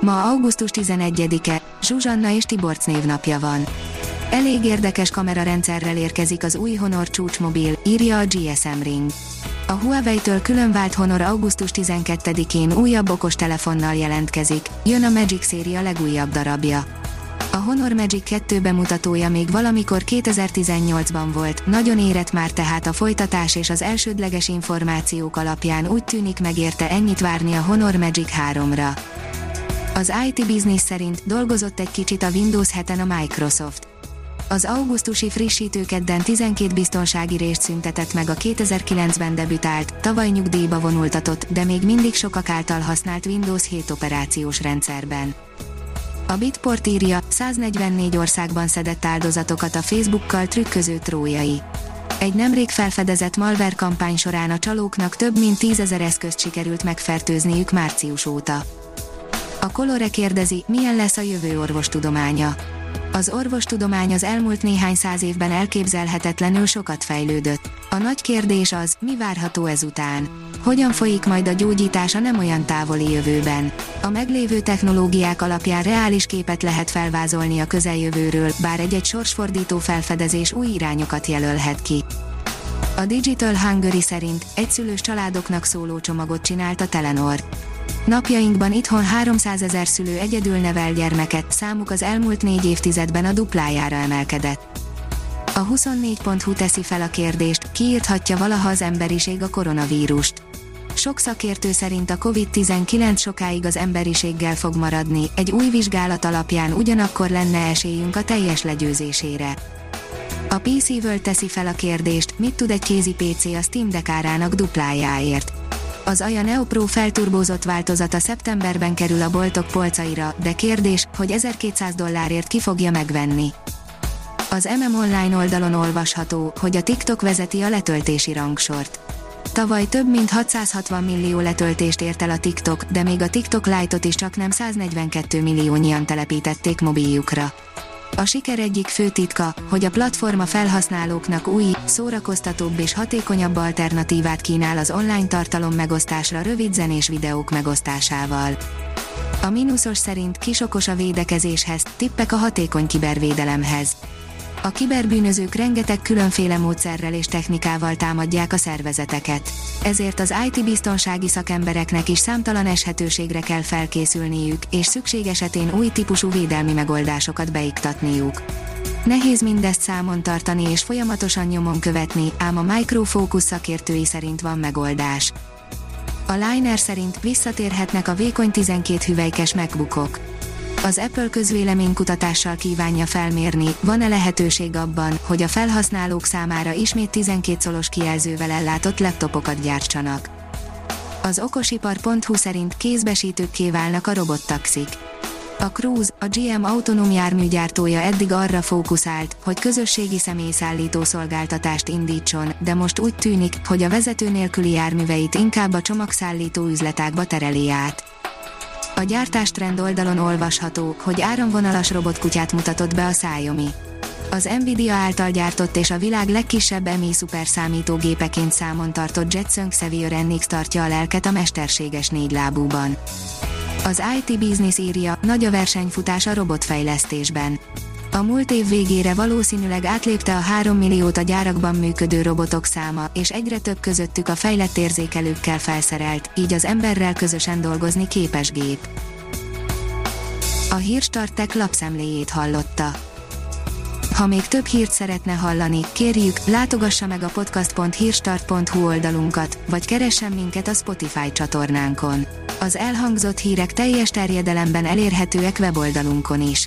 Ma augusztus 11-e, Zsuzsanna és Tiborc névnapja van. Elég érdekes kamerarendszerrel érkezik az új Honor csúcsmobil, írja a GSM Ring. A Huawei-től különvált Honor augusztus 12-én újabb okostelefonnal jelentkezik, jön a Magic széria legújabb darabja. A Honor Magic 2 bemutatója még valamikor 2018-ban volt, nagyon érett már, tehát a folytatás és az elsődleges információk alapján úgy tűnik, megérte ennyit várni a Honor Magic 3-ra. Az IT Business szerint dolgozott egy kicsit a Windows 7-en a Microsoft. Az augusztusi frissítő kedden 12 biztonsági rést szüntetett meg a 2009-ben debütált, tavaly nyugdíjba vonultatott, de még mindig sokak által használt Windows 7 operációs rendszerben. A Bitport írja, 144 országban szedett áldozatokat a Facebookkal trükköző trójai. Egy nemrég felfedezett malware kampány során a csalóknak több mint 10 000 eszközt sikerült megfertőzniük március óta. A Kolore kérdezi, milyen lesz a jövő orvostudománya. Az orvostudomány az elmúlt néhány száz évben elképzelhetetlenül sokat fejlődött. A nagy kérdés az, mi várható ezután. Hogyan folyik majd a gyógyítás a nem olyan távoli jövőben? A meglévő technológiák alapján reális képet lehet felvázolni a közeljövőről, bár egy-egy sorsfordító felfedezés új irányokat jelölhet ki. A Digital Hungary szerint egyszülős családoknak szóló csomagot csinált a Telenor. Napjainkban itthon 300 000 szülő egyedül nevel gyermeket, számuk az elmúlt 4 évtizedben a duplájára emelkedett. A 24.hu teszi fel a kérdést, kiírthatja valaha az emberiség a koronavírust. Sok szakértő szerint a COVID-19 sokáig az emberiséggel fog maradni, egy új vizsgálat alapján ugyanakkor lenne esélyünk a teljes legyőzésére. A PC World teszi fel a kérdést, mit tud egy kézi PC a Steam Deck árának duplájáért. Az Aya Neo Pro felturbózott változata szeptemberben kerül a boltok polcaira, de kérdés, hogy $1200-ért ki fogja megvenni. Az MM Online oldalon olvasható, hogy a TikTok vezeti a letöltési rangsort. Tavaly több mint 660 millió letöltést ért el a TikTok, de még a TikTok Lite-ot is csaknem 142 milliónyian telepítették mobiljukra. A siker egyik fő titka, hogy a platforma felhasználóknak új, szórakoztatóbb és hatékonyabb alternatívát kínál az online tartalom megosztásra rövid zenés videók megosztásával. A mínuszos szerint kisokos a védekezéshez, tippek a hatékony kibervédelemhez. A kiberbűnözők rengeteg különféle módszerrel és technikával támadják a szervezeteket. Ezért az IT biztonsági szakembereknek is számtalan eshetőségre kell felkészülniük, és szükség esetén új típusú védelmi megoldásokat beiktatniuk. Nehéz mindezt számon tartani és folyamatosan nyomon követni, ám a Micro Focus szakértői szerint van megoldás. A Liner szerint visszatérhetnek a vékony 12 hüvelykes MacBookok. Az Apple közvéleménykutatással kívánja felmérni, van-e lehetőség abban, hogy a felhasználók számára ismét 12 colos kijelzővel ellátott laptopokat gyártsanak. Az okosipar.hu szerint kézbesítőkké válnak a robottaxik. A Cruise, a GM autonóm járműgyártója eddig arra fókuszált, hogy közösségi személyszállító szolgáltatást indítson, de most úgy tűnik, hogy a vezető nélküli járműveit inkább a csomagszállító üzletákba tereli át. A gyártástrend oldalon olvasható, hogy áramvonalas robotkutyát mutatott be a Xiaomi. Az Nvidia által gyártott és a világ legkisebb MI szuperszámítógépeként számon tartott Jetson Xavier NX tartja a lelket a mesterséges négylábúban. Az IT Business írja, nagy a versenyfutás a robotfejlesztésben. A múlt év végére valószínűleg átlépte a 3 milliót a gyárakban működő robotok száma, és egyre több közöttük a fejlett érzékelőkkel felszerelt, így az emberrel közösen dolgozni képes gép. A Hírstart Tech lapszemléjét hallotta. Ha még több hírt szeretne hallani, kérjük, látogassa meg a podcast.hírstart.hu oldalunkat, vagy keressen minket a Spotify csatornánkon. Az elhangzott hírek teljes terjedelemben elérhetőek weboldalunkon is.